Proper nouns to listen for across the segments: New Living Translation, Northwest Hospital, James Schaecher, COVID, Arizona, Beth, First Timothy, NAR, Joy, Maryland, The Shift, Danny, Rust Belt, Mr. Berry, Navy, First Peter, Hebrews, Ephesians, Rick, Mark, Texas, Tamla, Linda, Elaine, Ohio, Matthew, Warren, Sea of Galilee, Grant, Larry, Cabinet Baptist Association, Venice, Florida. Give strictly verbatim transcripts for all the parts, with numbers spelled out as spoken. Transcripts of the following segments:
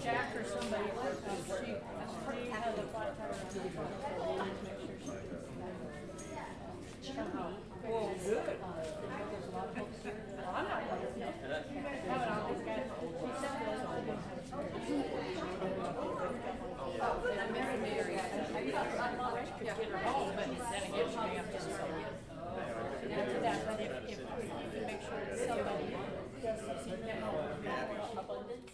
Jack or somebody else, she had a five time. Well, good. There's a lot of folks here. I'm not going to marry Mary. I could get her home, but then again, she may have to start again. And after that, but if you make sure that somebody does something, you know, abundance.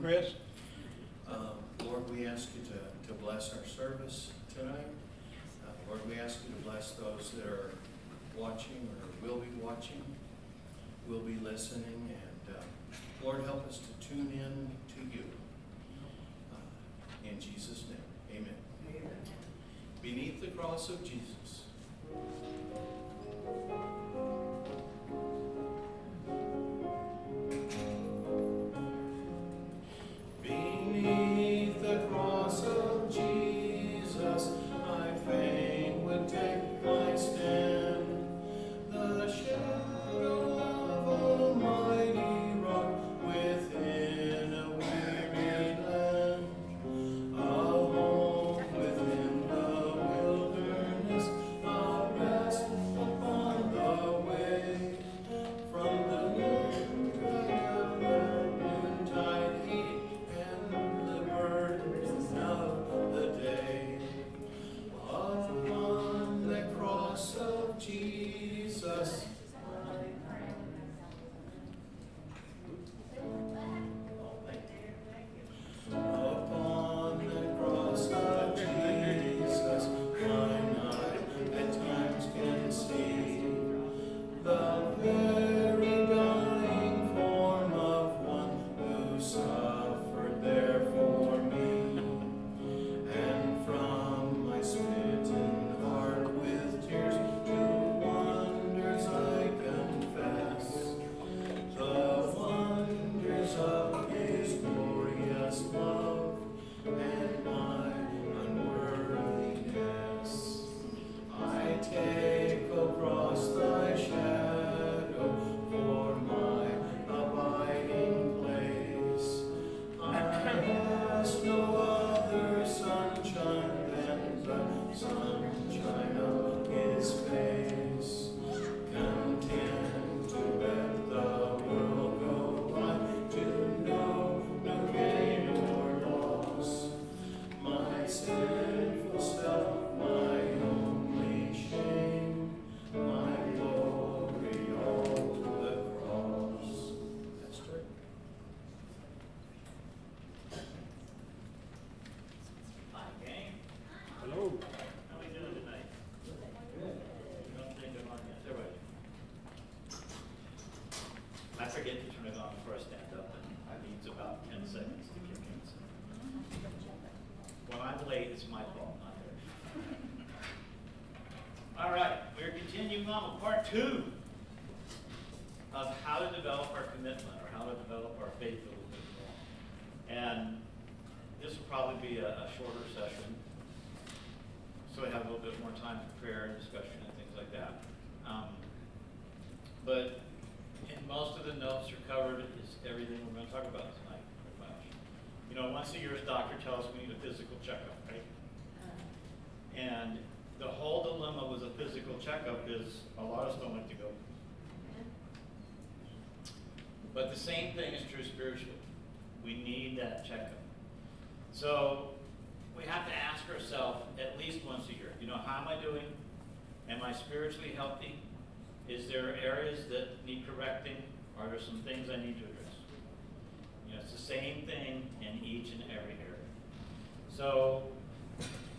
Chris, uh, Lord, we ask you to, to bless our service tonight. Uh, Lord, we ask you to bless those that are watching or will be watching, will be listening, and uh, Lord, help us to tune in to you. Uh, in Jesus' name, amen. Amen. Beneath the cross of Jesus. Yes. late. It's my fault, not theirs. All right, we're continuing on with part two of how to develop our commitment or how to develop our faith a little bit more. And this will probably be a, a shorter session, so we have a little bit more time for prayer and discussion and things like that. Um, but in most of the notes are covered is everything we're going to talk about tonight. You know, once a year, a doctor tells us we need a physical checkup, right? And the whole dilemma with a physical checkup is a lot of us don't like to go. But the same thing is true spiritually. We need that checkup. So we have to ask ourselves at least once a year, you know, how am I doing? Am I spiritually healthy? Is there areas that need correcting? Are there some things I need to address? You know, it's the same thing in each and every area. So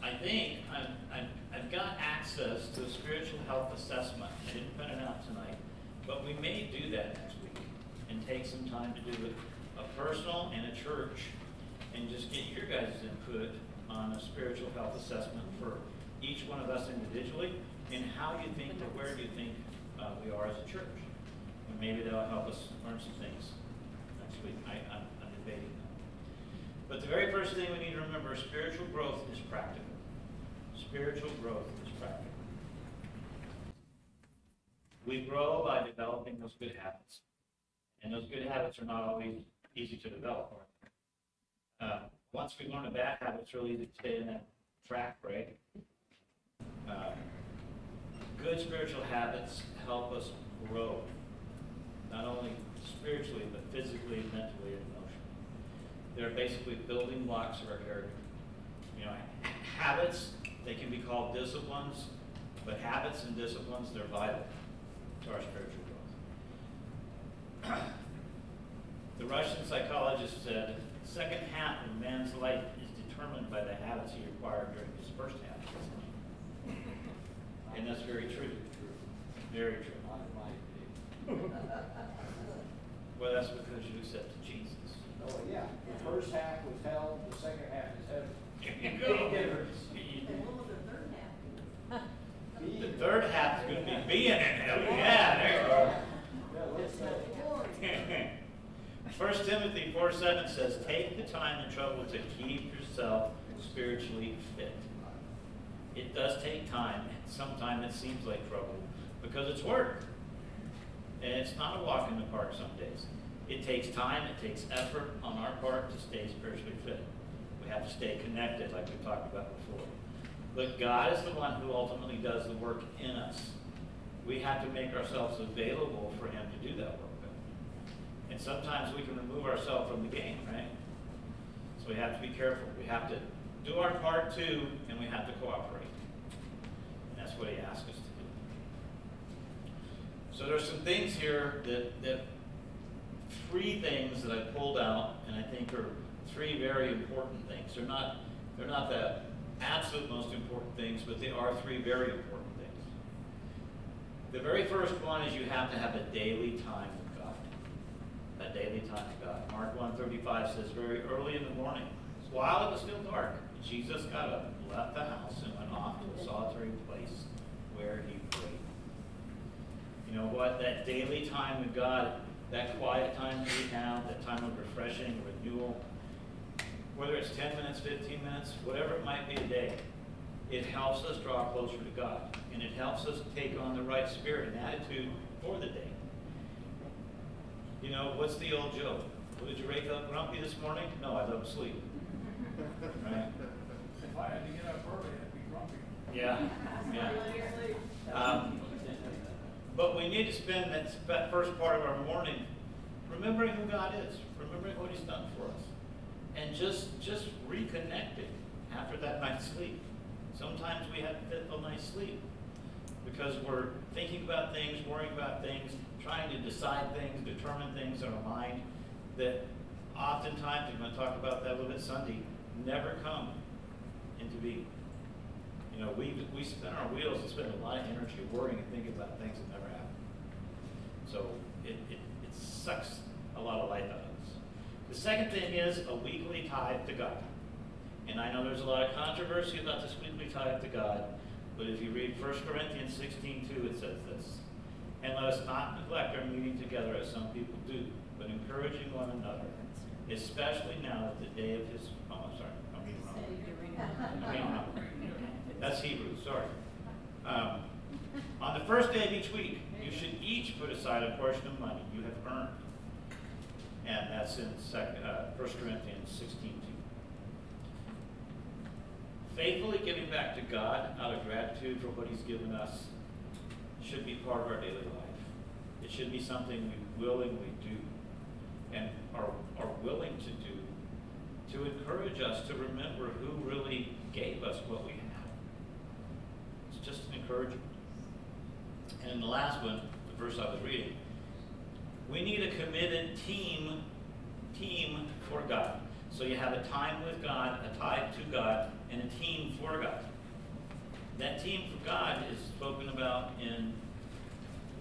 I think I'm, I'm, I've got access to a spiritual health assessment. I didn't print it out tonight, but we may do that next week and take some time to do it, a personal and a church, and just get your guys' input on a spiritual health assessment for each one of us individually and how you think or where you think uh, we are as a church. And maybe that will help us learn some things. I, I'm, I'm debating that. But the very first thing we need to remember, spiritual growth is practical. Spiritual growth is practical. We grow by developing those good habits. And those good habits are not always easy to develop. Uh, once we learn a bad habit, it's really easy to stay in that track, right? Uh, good spiritual habits help us grow. Not only spiritually, but physically, mentally, and emotionally. They're basically building blocks of our character. You know, habits, they can be called disciplines, but habits and disciplines, they're vital to our spiritual growth. The Russian psychologist said, the second half of man's life is determined by the habits he acquired during his first half of his life. And that's very true. Very true. Well, that's because you accepted Jesus. Oh, yeah. The first half was hell, the second half is heaven. There you go. And what was the third half? The third half is going to be being in heaven. Yeah, there you go. First Timothy four seven says, take the time and trouble to keep yourself spiritually fit. It does take time, and sometimes it seems like trouble because it's work. And it's not a walk in the park some days. It takes time, it takes effort on our part to stay spiritually fit. We have to stay connected like we talked about before. But God is the one who ultimately does the work in us. We have to make ourselves available for Him to do that work. And sometimes we can remove ourselves from the game, right? So we have to be careful. We have to do our part too, and we have to cooperate. And that's what He asks us to do. So there's some things here that, that three things that I pulled out, and I think are three very important things. They're not they're not the absolute most important things, but they are three very important things. The very first one is you have to have a daily time with God. A daily time with God. Mark one thirty-five says, very early in the morning, while it was still dark, Jesus got up, left the house, and went off to a solitary place where he prayed. You know what? That daily time with God, that quiet time that we have, that time of refreshing, renewal, whether it's ten minutes, fifteen minutes, whatever it might be a day, it helps us draw closer to God. And it helps us take on the right spirit and attitude for the day. You know, what's the old joke? Did you wake up grumpy this morning? No, I don't sleep. Right? If I had to get up early, I'd be grumpy. Yeah. Yeah. Um, But we need to spend that first part of our morning remembering who God is, remembering what He's done for us, and just just reconnecting after that night's sleep. Sometimes we have a night's sleep because we're thinking about things, worrying about things, trying to decide things, determine things in our mind that oftentimes, we're going to talk about that a little bit Sunday, never come into being. You know, we we spin our wheels and spend a lot of energy worrying and thinking about things that never happen. So it, it, it sucks a lot of life out of us. The second thing is a weekly tithe to God. And I know there's a lot of controversy about this weekly tie-up to God, but if you read First Corinthians sixteen two, it says this: "And let us not neglect our meeting together as some people do, but encouraging one another, especially now at the day of his..." Oh, I'm sorry, I'm reading wrong. I'm reading wrong. That's Hebrew, sorry. Um, on the first day of each week, you should each put aside a portion of money you have earned. And that's in second, uh, First Corinthians sixteen two. Faithfully giving back to God out of gratitude for what he's given us should be part of our daily life. It should be something we willingly do and are, are willing to do to encourage us to remember who really gave us what we have. It's just an encouragement. And in the last one, the verse I was reading, we need a committed team, team for God. So you have a time with God, a tie to God, and a team for God. That team for God is spoken about in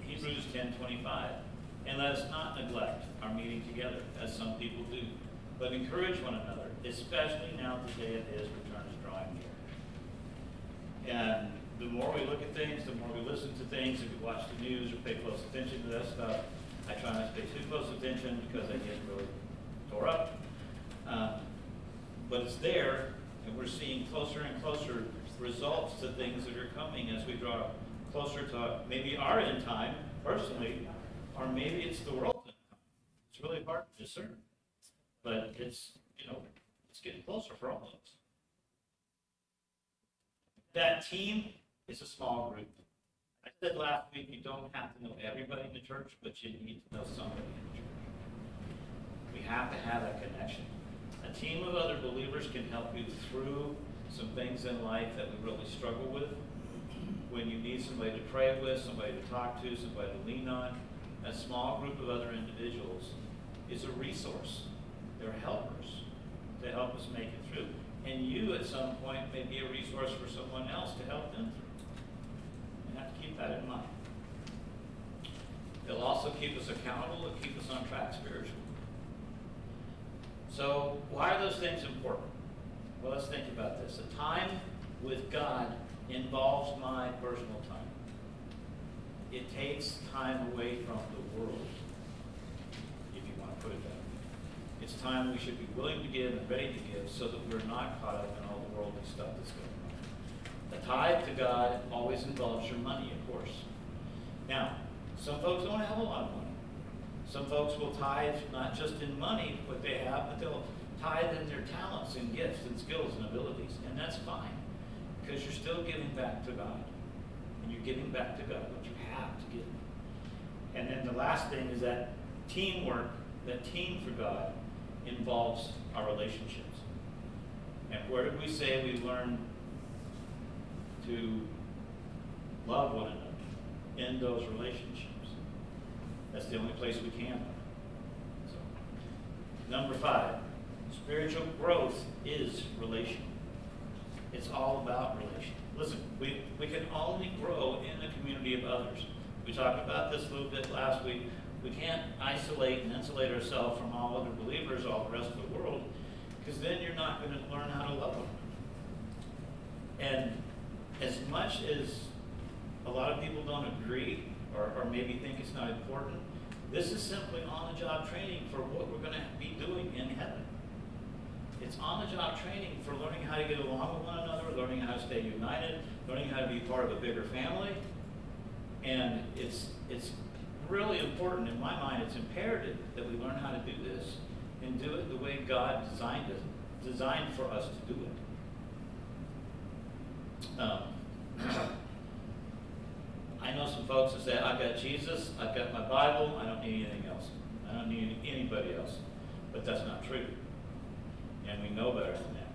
Hebrews ten twenty-five. "And let us not neglect our meeting together, as some people do, but encourage one another, especially now that the day of his return is drawing near." And the more we look at things, the more we listen to things, if you watch the news or pay close attention to that stuff. I try not to pay too close attention because I get really tore up. Um, but it's there, and we're seeing closer and closer results to things that are coming as we draw closer to maybe our end time, personally, or maybe it's the world's end time. It's really hard to discern, but it's, you know, it's getting closer for all of us. That team is a small group. I said last week, you don't have to know everybody in the church, but you need to know somebody in the church. We have to have that connection. A team of other believers can help you through some things in life that we really struggle with. When you need somebody to pray with, somebody to talk to, somebody to lean on, a small group of other individuals is a resource. They're helpers to help us make it through. And you, at some point, may be a resource for someone else to help them through. You have to keep that in mind. It'll also keep us accountable and keep us on track spiritually. So why are those things important? Well, let's think about this. A time with God involves my personal time. It takes time away from the world, if you want to put it that way. It's time we should be willing to give and ready to give so that we're not caught up in all the worldly stuff that's going on. The tithe to God always involves your money, of course. Now, some folks don't have a lot of money. Some folks will tithe not just in money, what they have, but they'll tithe in their talents and gifts and skills and abilities. And that's fine, because you're still giving back to God. And you're giving back to God what you have to give. And then the last thing is that teamwork, that team for God, involves our relationships. And where did we say we learn to love one another in those relationships? That's the only place we can. So, number five, spiritual growth is relational. It's all about relation. Listen, we, we can only grow in the community of others. We talked about this a little bit last week. We can't isolate and insulate ourselves from all other believers, all the rest of the world, because then you're not going to learn how to love them. And as much as a lot of people don't agree or, or maybe think it's not important, this is simply on-the-job training for what we're going to be doing in heaven. It's on-the-job training for learning how to get along with one another, learning how to stay united, learning how to be part of a bigger family. And it's, it's really important, in my mind, it's imperative that we learn how to do this and do it the way God designed it, designed for us to do it. Um, I know some folks that say, "I've got Jesus, I've got my Bible, I don't need anything else. I don't need anybody else." But that's not true. And we know better than that.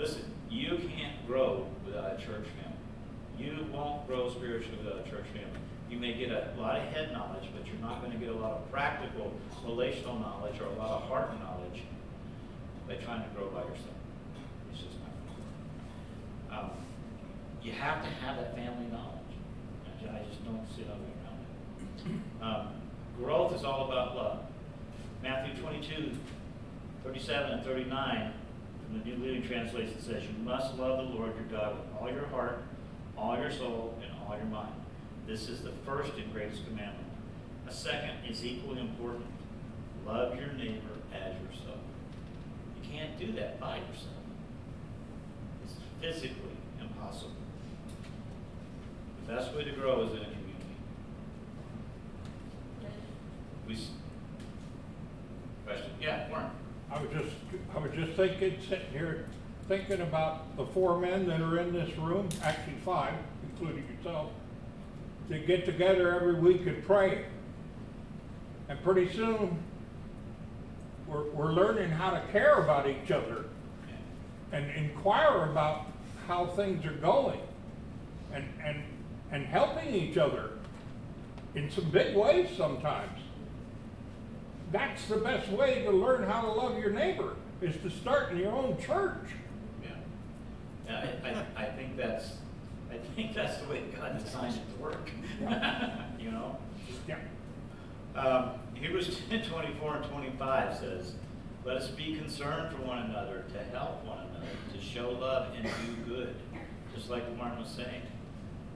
Listen, you can't grow without a church family. You won't grow spiritually without a church family. You may get a lot of head knowledge, but you're not going to get a lot of practical relational knowledge or a lot of heart knowledge by trying to grow by yourself. It's just not going to work. Um, You have to have that family knowledge. I just don't see it all the way around it. Um, growth is all about love. Matthew twenty-two, thirty-seven and thirty-nine from the the New Living Translation says, you must love the Lord your God with all your heart, all your soul, and all your mind. This is the first and greatest commandment. A second is equally important. Love your neighbor as yourself. You can't do that by yourself. It's physically impossible. The best way to grow is in a community. We question? Yeah, Warren. I was just I was just thinking, sitting here, thinking about the four men that are in this room, actually five, including yourself, to get together every week and pray. And pretty soon, we're, we're learning how to care about each other and inquire about how things are going and, and, and helping each other in some big ways sometimes. That's the best way to learn how to love your neighbor, is to start in your own church. Yeah, yeah I, I, I think that's I think that's the way God designed it to work. Yeah. You know. Yeah. Um, Hebrews ten twenty-four and twenty-five says, "Let us be concerned for one another, to help one another, to show love and do good." Just like Warren was saying,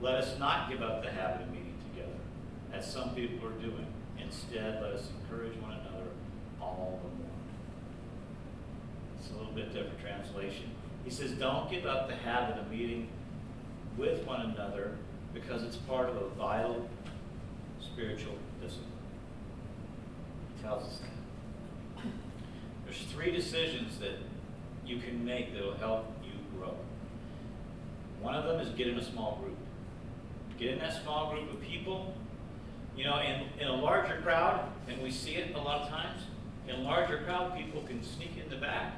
let us not give up the habit of meeting together, as some people are doing. Instead, let us encourage one another all the more. It's a little bit different translation. He says, don't give up the habit of meeting with one another because it's part of a vital spiritual discipline. He tells us that. There's three decisions that you can make that will help you grow. One of them is get in a small group. Get in that small group of people. You know, in, in a larger crowd, and we see it a lot of times, in larger crowd, people can sneak in the back,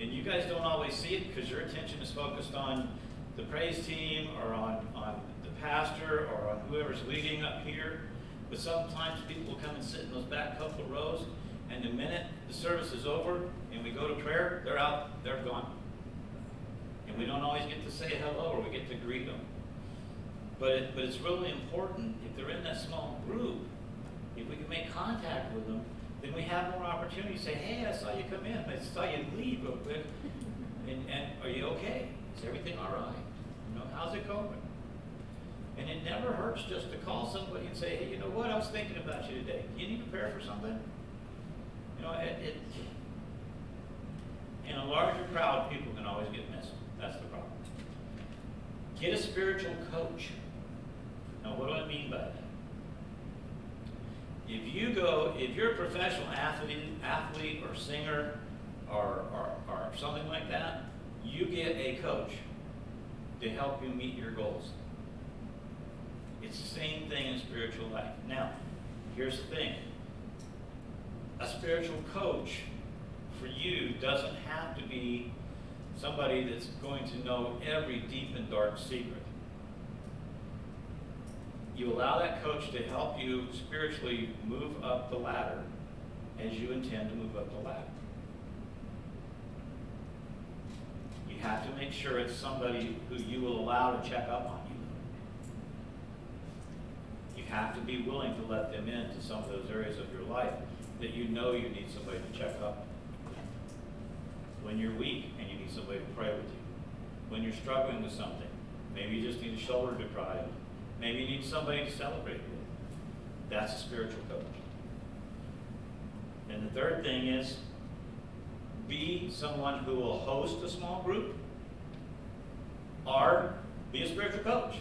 and you guys don't always see it because your attention is focused on the praise team or on, on the pastor or on whoever's leading up here. But sometimes people come and sit in those back couple rows, and the minute the service is over and we go to prayer, they're out, they're gone. And we don't always get to say hello or we get to greet them. But, it, but it's really important, if they're in that small group, if we can make contact with them, then we have more opportunity to say, hey, I saw you come in, I saw you leave real quick, and, and are you okay? Is everything all right? You know, how's it going? And it never hurts just to call somebody and say, hey, you know what, I was thinking about you today. You need to prepare for something? You know, it, it, in a larger crowd, people can always get messy. That's the problem. Get a spiritual coach. Now, what do I mean by that? If you go, if you're a professional athlete, athlete or singer or, or, or something like that, you get a coach to help you meet your goals. It's the same thing in spiritual life. Now, here's the thing. A spiritual coach for you doesn't have to be somebody that's going to know every deep and dark secret. You allow that coach to help you spiritually move up the ladder as you intend to move up the ladder. You have to make sure it's somebody who you will allow to check up on you. You have to be willing to let them into some of those areas of your life that you know you need somebody to check up on. When you're weak and you need somebody to pray with you. When you're struggling with something, maybe you just need a shoulder to cry on. Maybe you need somebody to celebrate with. That's a spiritual coach. And the third thing is, be someone who will host a small group, or be a spiritual coach.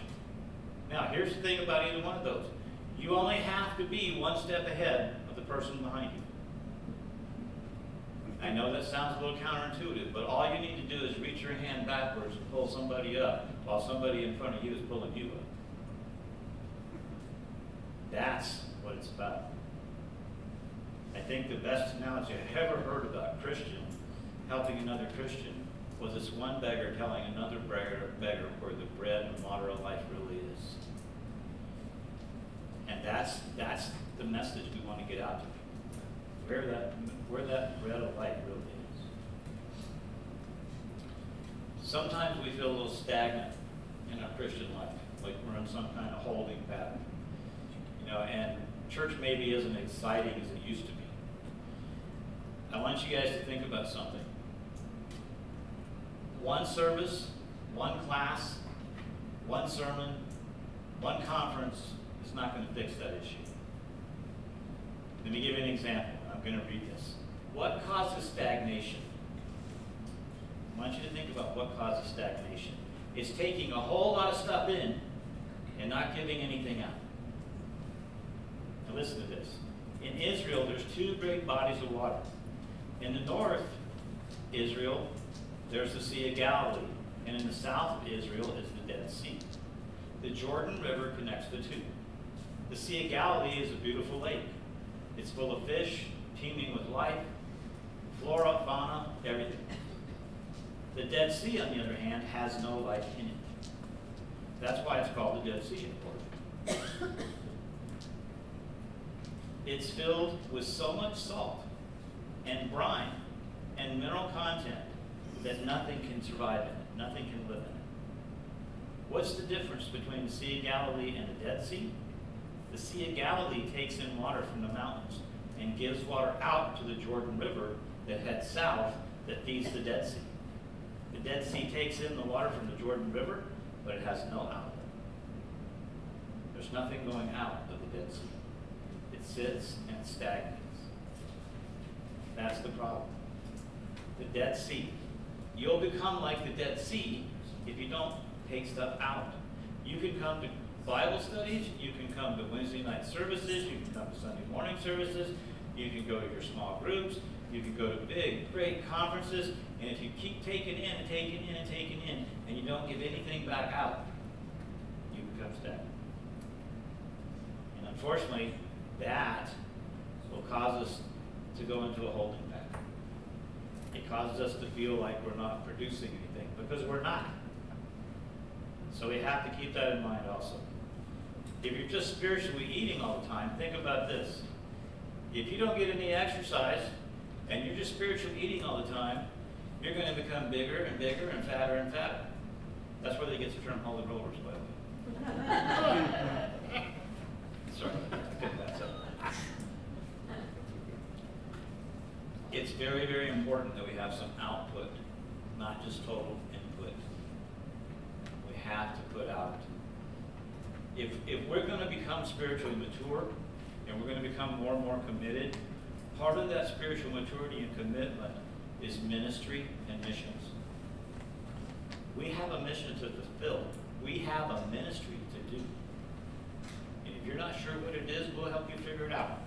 Now, here's the thing about either one of those. You only have to be one step ahead of the person behind you. I know that sounds a little counterintuitive, but all you need to do is reach your hand backwards and pull somebody up while somebody in front of you is pulling you up. That's what it's about. I think the best analogy I've ever heard about Christian helping another Christian was this one beggar telling another beggar, beggar where the bread and water of life really is. And that's, that's the message we want to get out to people. Where that, where that bread of life really is. Sometimes we feel a little stagnant in our Christian life, like we're in some kind of holding pattern. You know, and church maybe isn't exciting as it used to be. I want you guys to think about something. one service, one class, one sermon, one conference is not going to fix that issue. Let me give you an example. I'm going to read this. What causes stagnation? I want you to think about what causes stagnation. It's taking a whole lot of stuff in and not giving anything out. Now listen to this. In Israel, there's two great bodies of water. In the north, Israel, there's the Sea of Galilee. And in the south of Israel is the Dead Sea. The Jordan River connects the two. The Sea of Galilee is a beautiful lake. It's full of fish, teeming with life, flora, fauna, everything. The Dead Sea, on the other hand, has no life in it. That's why it's called the Dead Sea in Portugal. It's filled with so much salt and brine and mineral content that nothing can survive in it, nothing can live in it. What's the difference between the Sea of Galilee and the Dead Sea? The Sea of Galilee takes in water from the mountains and gives water out to the Jordan River that heads south that feeds the Dead Sea. The Dead Sea takes in the water from the Jordan River, but it has no outlet. There's nothing going out of the Dead Sea. It sits and stagnates. That's the problem. The Dead Sea. You'll become like the Dead Sea if you don't take stuff out. You can come to Bible studies, you can come to Wednesday night services, you can come to Sunday morning services, you can go to your small groups, you can go to big, great conferences, and if you keep taking in and taking in and taking in, and you don't give anything back out, you become stagnant. And unfortunately, that will cause us to go into a holding pattern. It causes us to feel like we're not producing anything, because we're not. So we have to keep that in mind also. If you're just spiritually eating all the time, think about this. If you don't get any exercise, and you're just spiritually eating all the time, you're going to become bigger and bigger and fatter and fatter. That's where they get the term holy rollers, by the way. Sorry, I picked that up. It's very, very important that we have some output, not just total input. We have to put out. If, if we're going to become spiritually mature, and we're going to become more and more committed, part of that spiritual maturity and commitment is ministry and missions. We have a mission to fulfill. We have a ministry to do. And if you're not sure what it is, we'll help you figure it out.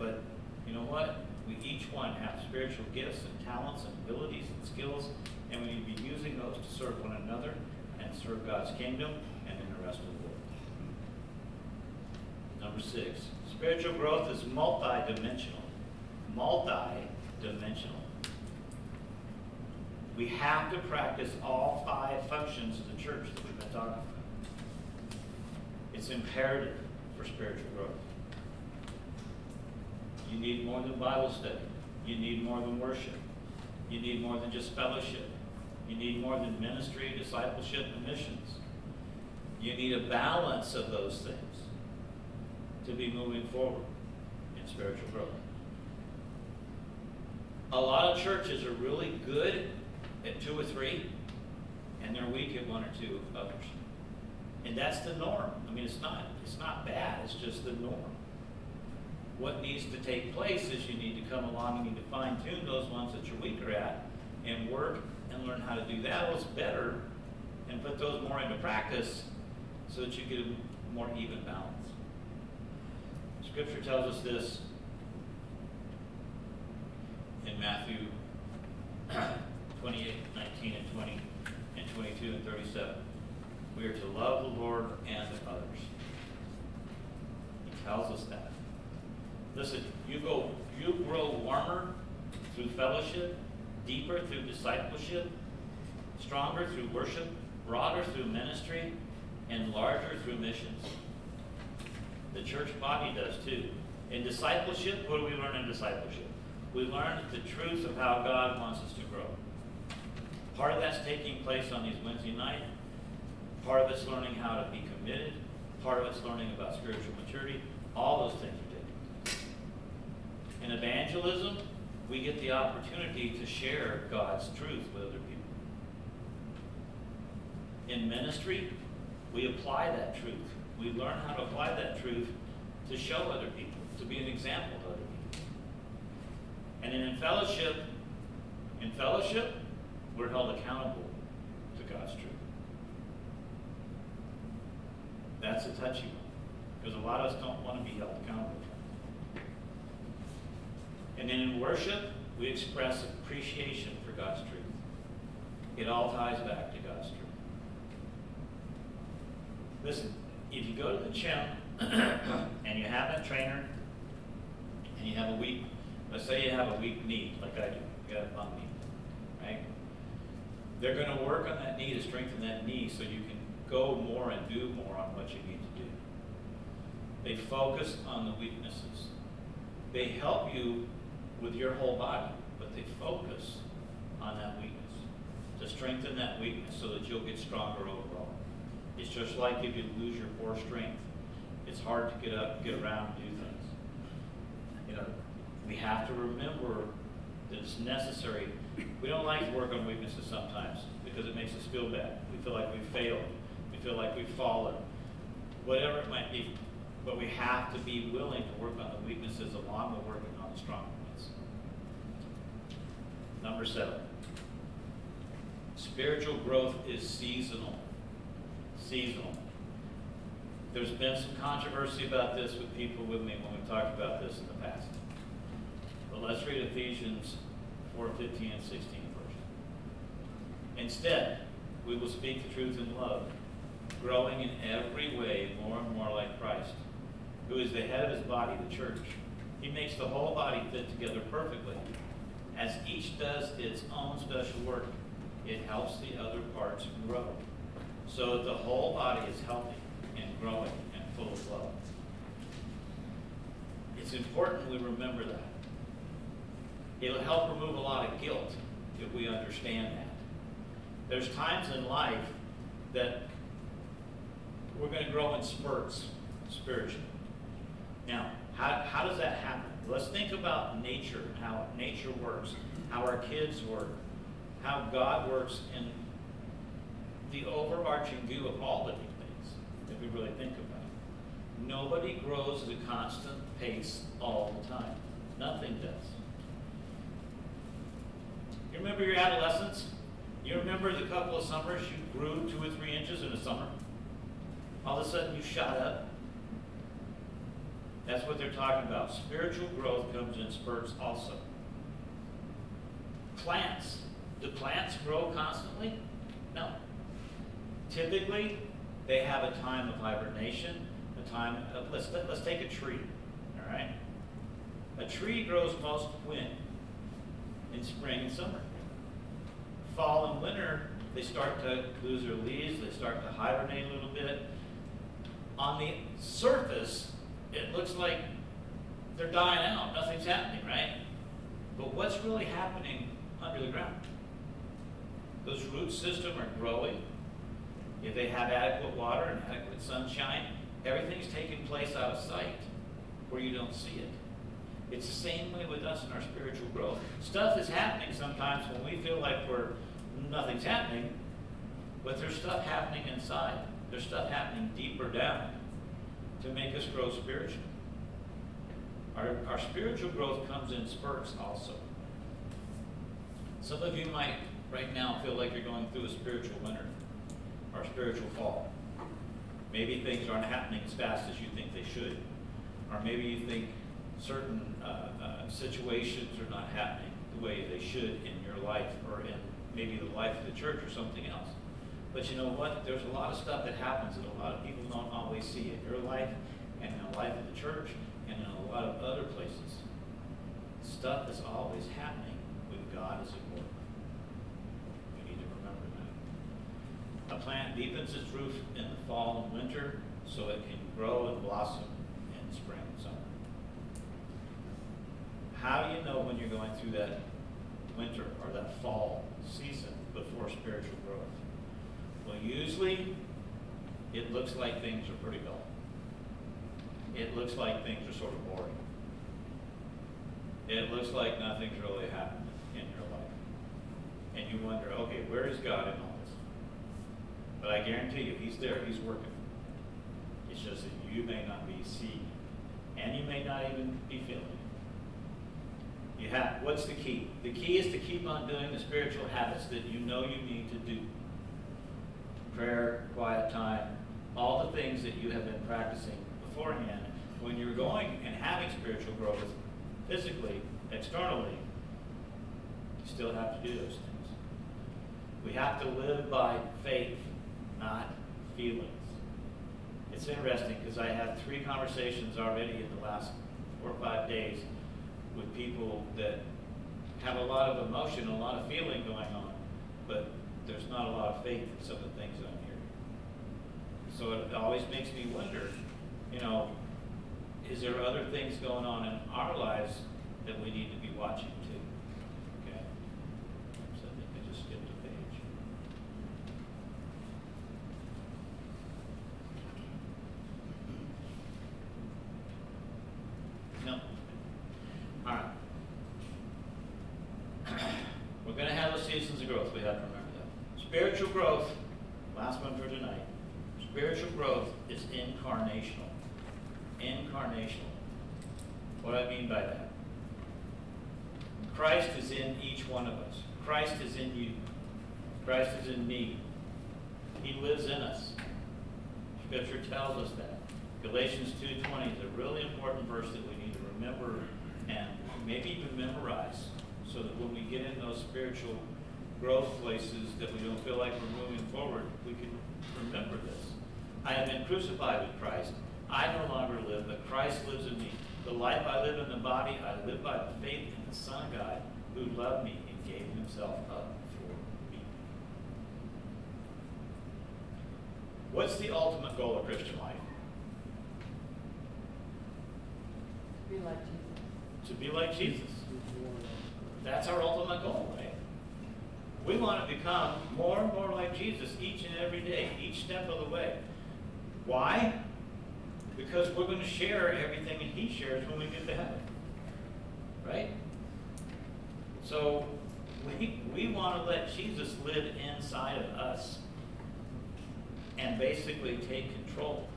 But you know what? We each one have spiritual gifts and talents and abilities and skills, and we need to be using those to serve one another and serve God's kingdom and in the rest of the world. Number six, spiritual growth is multi-dimensional. Multi-dimensional. We have to practice all five functions of the church that we've been talking about. It's imperative for spiritual growth. You need more than Bible study. You need more than worship. You need more than just fellowship. You need more than ministry, discipleship, and missions. You need a balance of those things to be moving forward in spiritual growth. A lot of churches are really good at two or three, and they're weak at one or two others. And that's the norm. I mean, it's not, it's not bad, it's just the norm. What needs to take place is you need to come along and you need to fine-tune those ones that you're weaker at and work and learn how to do that was better and put those more into practice so that you get a more even balance. Scripture tells us this in Matthew twenty-eight, nineteen, and twenty, and twenty-two, and thirty-seven. We are to love the Lord and others. He tells us that. Listen, you go, you grow warmer through fellowship, deeper through discipleship, stronger through worship, broader through ministry, and larger through missions. The church body does too. In discipleship, what do we learn in discipleship? We learn the truth of how God wants us to grow. Part of that's taking place on these Wednesday nights. Part of it's learning how to be committed. Part of it's learning about spiritual maturity. All those things are taking place. In evangelism, we get the opportunity to share God's truth with other people. in ministry, we apply that truth. We learn how to apply that truth to show other people, to be an example to other people. And then in fellowship, in fellowship, we're held accountable to God's truth. That's a touchy one, because a lot of us don't want to be held accountable. And then in worship, we express appreciation for God's truth. It all ties back to God's truth. Listen, if you go to the gym and you have a trainer and you have a weak, let's say you have a weak knee, like I do, you got a bum knee, right? They're going to work on that knee to strengthen that knee so you can go more and do more on what you need to do. They focus on the weaknesses. They help you with your whole body, but they focus on that weakness to strengthen that weakness so that you'll get stronger overall. It's just like if you lose your core strength, it's hard to get up, get around, and do things. You know, we have to remember that it's necessary. We don't like to work on weaknesses sometimes because it makes us feel bad. We feel like we've failed. We feel like we've fallen, whatever it might be. But we have to be willing to work on the weaknesses along with working on the strong points. Number seven. Spiritual growth is seasonal. Seasonal. There's been some controversy about this with people with me when we talked about this in the past. But let's read Ephesians four fifteen and sixteen first. Instead, we will speak the truth in love, growing in every way more and more like Christ, who is the head of his body, the church. He makes the whole body fit together perfectly. As each does its own special work, it helps the other parts grow, so that the whole body is healthy and growing and full of love. It's important we remember that. It'll help remove a lot of guilt if we understand that. There's times in life that we're going to grow in spurts spiritually. Now, how, how does that happen? Let's think about nature, how nature works, how our kids work, how God works, and the overarching view of all living things, if we really think about it. Nobody grows at a constant pace all the time. Nothing does. You remember your adolescence? You remember the couple of summers you grew two or three inches in a summer? All of a sudden you shot up. That's what they're talking about. Spiritual growth comes in spurts also. Plants. Do plants grow constantly? No. Typically, they have a time of hibernation, a time of, let's, let, let's take a tree, all right? A tree grows most when? In spring and summer. Fall and winter, they start to lose their leaves, they start to hibernate a little bit. On the surface, it looks like they're dying out. Nothing's happening, right? But what's really happening under the ground? Those root systems are growing. If they have adequate water and adequate sunshine, everything's taking place out of sight where you don't see it. It's the same way with us in our spiritual growth. Stuff is happening sometimes when we feel like we're nothing's happening, but there's stuff happening inside. There's stuff happening deeper down to make us grow spiritually. Our, our spiritual growth comes in spurts also. Some of you might right now feel like you're going through a spiritual winter or a spiritual fall. Maybe things aren't happening as fast as you think they should. Or maybe you think certain uh, uh, situations are not happening the way they should in your life or in maybe the life of the church or something else. But you know what? There's a lot of stuff that happens that a lot of people don't always see in your life and in the life of the church and in a lot of other places. Stuff is always happening when God is at work. We need to remember that. A plant deepens its roots in the fall and winter so it can grow and blossom in spring and summer. How do you know when you're going through that winter or that fall season before spiritual growth? Well, usually, it looks like things are pretty dull. It looks like things are sort of boring. It looks like nothing's really happened in your life. And you wonder, okay, where is God in all this? But I guarantee you, he's there, he's working. It's just that you may not be seeing it, and you may not even be feeling it. You have, what's the key? The key is to keep on doing the spiritual habits that you know you need to do. Prayer, quiet time, all the things that you have been practicing beforehand when you're going and having spiritual growth physically, externally. You still have to do those things. We have to live by faith, not feelings. It's interesting because I had three conversations already in the last four or five days with people that have a lot of emotion, a lot of feeling going on, but there's not a lot of faith in some of the things that I'm hearing. So it always makes me wonder, you know, is there other things going on in our lives that we need to be watching too? Okay. So I think I just skipped a page. No. All right. We're going to have those seasons of growth. We have to remember that. Spiritual growth, last one for tonight. Spiritual growth is incarnational. Incarnational. What do I mean by that? Christ is in each one of us. Christ is in you. Christ is in me. He lives in us. Scripture tells us that. Galatians two twenty is a really important verse that we need to remember and maybe even memorize so that when we get in those spiritual growth places that we don't feel like we're moving forward, we can remember this. I have been crucified with Christ. I no longer live, but Christ lives in me. The life I live in the body, I live by the faith in the Son of God, who loved me and gave himself up for me. What's the ultimate goal of Christian life? To be like Jesus. To be like Jesus. That's our ultimate goal, right? We want to become more and more like Jesus each and every day, each step of the way. Why? Because we're going to share everything that he shares when we get to heaven, right? So we, we want to let Jesus live inside of us and basically take control.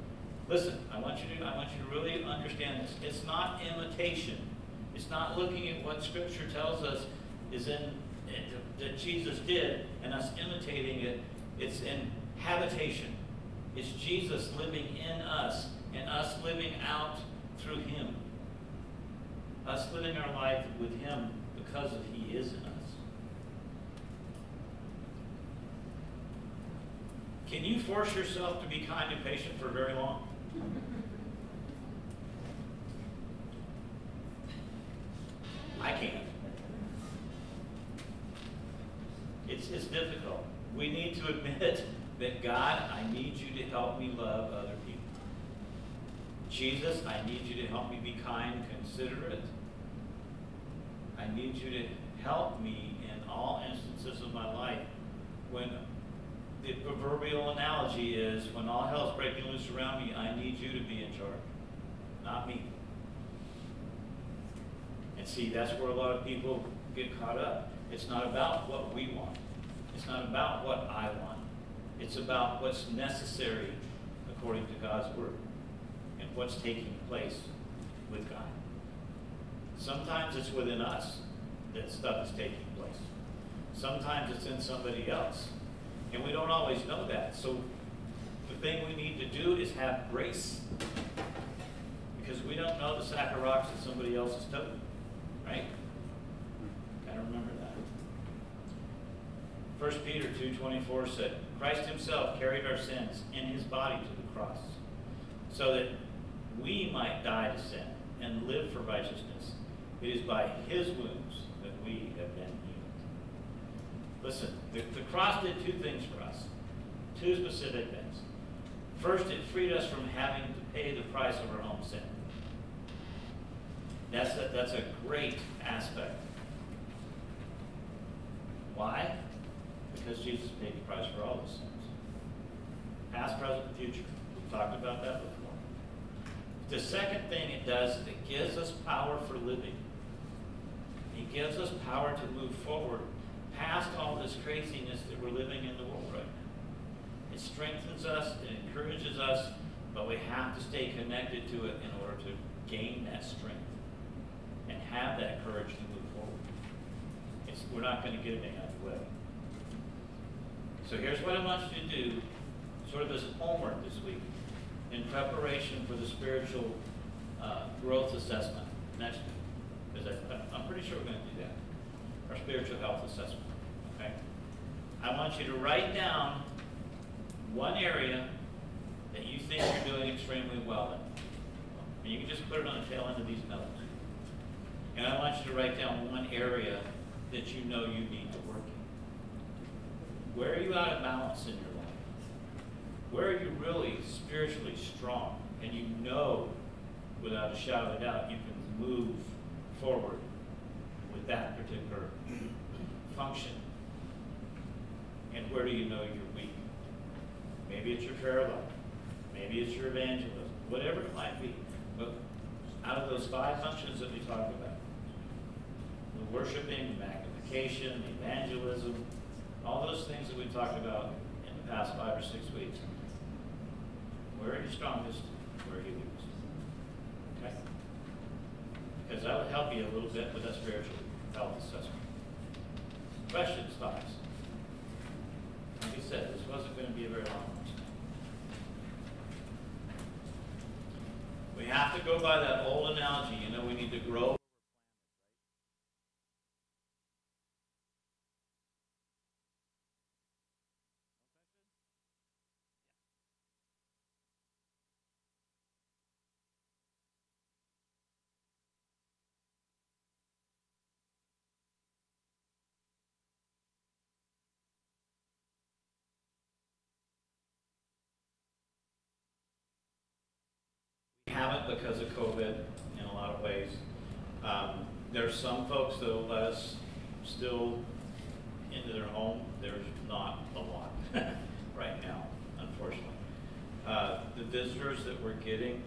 Listen, I want you to I want you to really understand this. It's not imitation. It's not looking at what Scripture tells us is in it, that Jesus did and us imitating it. It's in habitation. It's Jesus living in us. And us living out through him. Us living our life with him because of he is in us. Can you force yourself to be kind and patient for very long? I can't. It's, it's difficult. We need to admit that, God, I need you to help me love other people. Jesus, I need you to help me be kind, considerate. I need you to help me in all instances of my life. When the proverbial analogy is, when all hell's breaking loose around me, I need you to be in charge, not me. And see, that's where a lot of people get caught up. It's not about what we want. It's not about what I want. It's about what's necessary according to God's word. What's taking place with God. Sometimes it's within us that stuff is taking place. Sometimes it's in somebody else. And we don't always know that. So the thing we need to do is have grace. Because we don't know the sack of rocks that somebody else is toting. Right? Got to remember that. First Peter two twenty-four said, Christ himself carried our sins in his body to the cross, so that we might die to sin and live for righteousness. It is by his wounds that we have been healed. Listen, the, the cross did two things for us, two specific things. First, it freed us from having to pay the price of our own sin. That's a, that's a great aspect. Why? Because Jesus paid the price for all those sins. Past, present, and future. We've talked about that before. The second thing it does is it gives us power for living. It gives us power to move forward past all this craziness that we're living in the world right now. It strengthens connected to it in order to gain that strength and have that courage to move forward. It's, we're not going to get it any other way. So here's what I want you to do, sort of as homework this week, in preparation for the spiritual uh, growth assessment next week. Because I'm pretty sure we're going to do that, our spiritual health assessment. Okay? I want you to write down one area that you think you're doing extremely well in. And you can just put it on the tail end of these notes. And I want you to write down one area that you know you need to work in. Where are you out of balance in your life? Where are you really spiritually strong? And you know, without a shadow of a doubt, you can move forward with that particular function. And where do you know you're weak? Maybe it's your prayer life. Maybe it's your evangelism. Whatever it might be. But out of those five functions that we talked about, the worshiping, the magnification, the evangelism, all those things that we talked about in the past five or six weeks, where are you strongest? Where are you weakest? Okay? Because that would help you a little bit with that spiritual health assessment. Questions, thoughts? Like I said, this wasn't going to be a very long one. We have to go by that old analogy, you know, we need to grow. Haven't because of COVID in a lot of ways. Um, there's some folks that will let us still into their home. There's not a lot right now, unfortunately. Uh, the visitors that we're getting,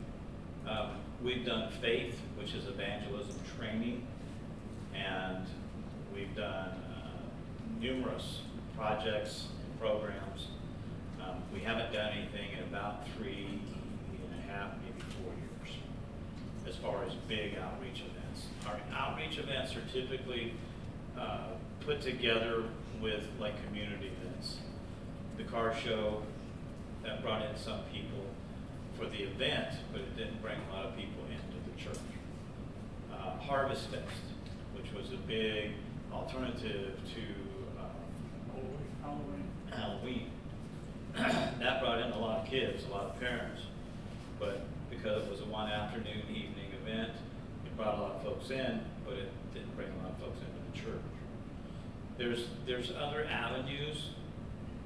um, we've done faith, which is evangelism training, and we've done uh, numerous projects and programs. Um, we haven't done anything in about three and a half years. As far as big outreach events. Our outreach events are typically uh, put together with like community events. The car show, that brought in some people for the event, but it didn't bring a lot of people into the church. Uh, Harvest Fest, which was a big alternative to uh, Halloween. Halloween. That brought in a lot of kids, a lot of parents, but because it was a one afternoon, evening event. It brought a lot of folks in, but it didn't bring a lot of folks into the church. There's there's other avenues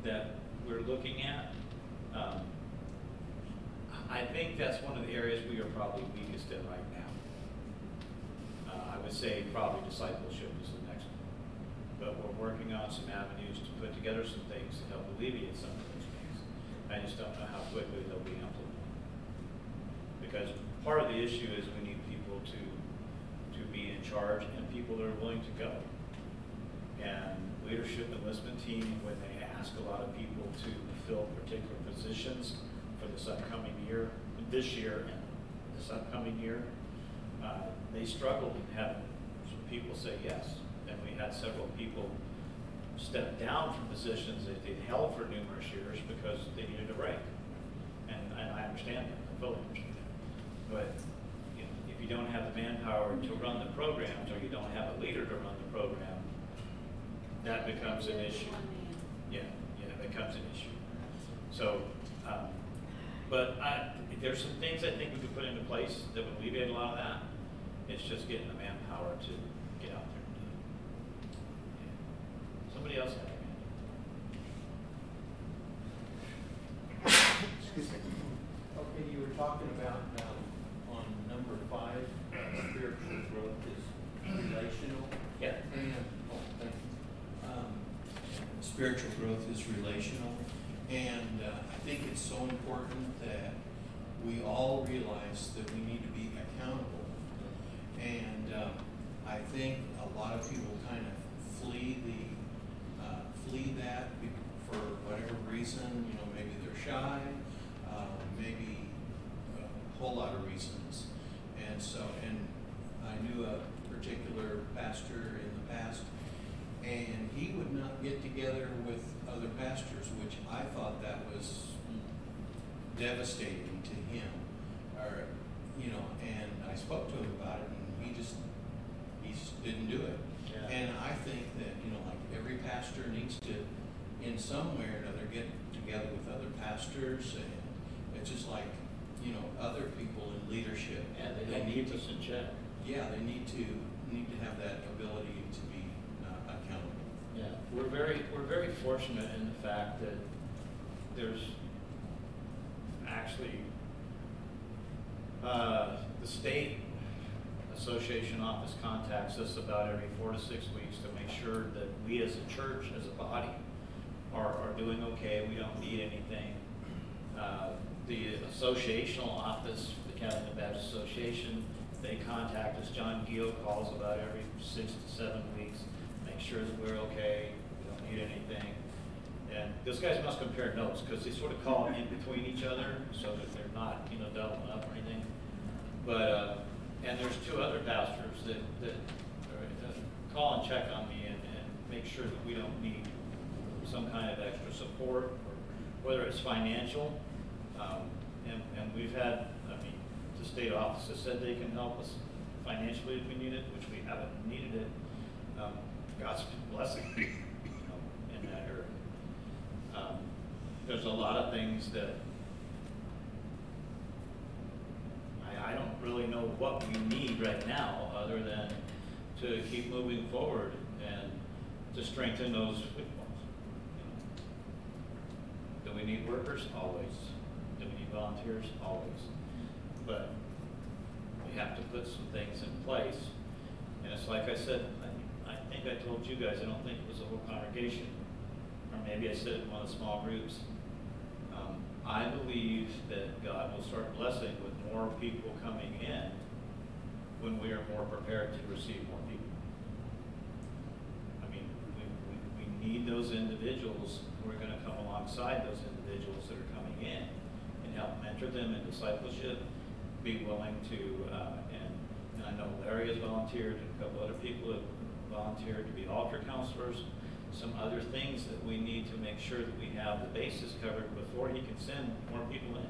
that we're looking at. Um, I think that's one of the areas we are probably weakest in right now. Uh, I would say probably discipleship is the next one. But we're working on some avenues to put together some things to help alleviate some of those things. I just don't know how quickly they'll be implemented. Because part of the issue is we need people to to be in charge and people that are willing to go. And leadership enlistment team, when they ask a lot of people to fill particular positions for this upcoming year, this year and this upcoming year, uh, they struggled in having some people say yes. And we had several people step down from positions that they'd held for numerous years because they needed a break. And, and I understand that, I fully understand. But you know, if you don't have the manpower to run the programs, or you don't have a leader to run the program, that becomes an issue. Yeah, yeah, that becomes an issue. So, um, but I, there's some things I think we could put into place that would alleviate a lot of that. It's just getting the manpower to get out there and do it. Yeah. Somebody else had a hand. Excuse me. Okay, you were talking about. Um, Number five, uh, spiritual growth is relational. Yeah. And, oh, thank you. Um, spiritual growth is relational. And uh, I think it's so important that we all realize that we need to be accountable. And um, I think a lot of people kind of flee the uh, flee that for whatever reason. You know, maybe they're shy, uh, maybe whole lot of reasons. And so, and I knew a particular pastor in the past, and he would not get together with other pastors, which I thought that was devastating to him, or, you know, and I spoke to him about it, and he just, he just didn't do it. Yeah. And I think that, you know, like every pastor needs to, in some way or another, get together with other pastors, and it's just like, you know, other people in leadership. Yeah, they, they need to in check. Yeah, they need to need to have that ability to be uh, accountable. Yeah, we're very we're very fortunate in the fact that there's actually uh, the state association office contacts us about every four to six weeks to make sure that we as a church, as a body, are, are doing okay. We don't need anything. Uh, the associational office, the Cabinet Baptist Association, they contact us. John Gill calls about every six to seven weeks, make sure that we're okay, we don't need anything. And those guys must compare notes because they sort of call in between each other so that they're not, you know, doubling up or anything. But, uh, and there's two other pastors that, that, that call and check on me and, and make sure that we don't need some kind of extra support, or whether it's financial. Um, and, and we've had, I mean, the state office has said they can help us financially if we need it, which we haven't needed it. Um, God's been blessing, you know, in that area. Um, there's a lot of things that I, I don't really know what we need right now other than to keep moving forward and to strengthen those footballs. You know. Do we need workers? Always. Do we need volunteers? Always. But we have to put some things in place. And it's like I said, I, I think I told you guys, I don't think it was the whole congregation. Or maybe I said it in one of the small groups. Um, I believe that God will start blessing with more people coming in when we are more prepared to receive more people. I mean, we, we, we need those individuals who are going to come alongside those individuals that are coming in and help mentor them in discipleship, be willing to, uh, and, and I know Larry has volunteered, and a couple other people have volunteered to be altar counselors. Some other things that we need to make sure that we have the bases covered before he can send more people in.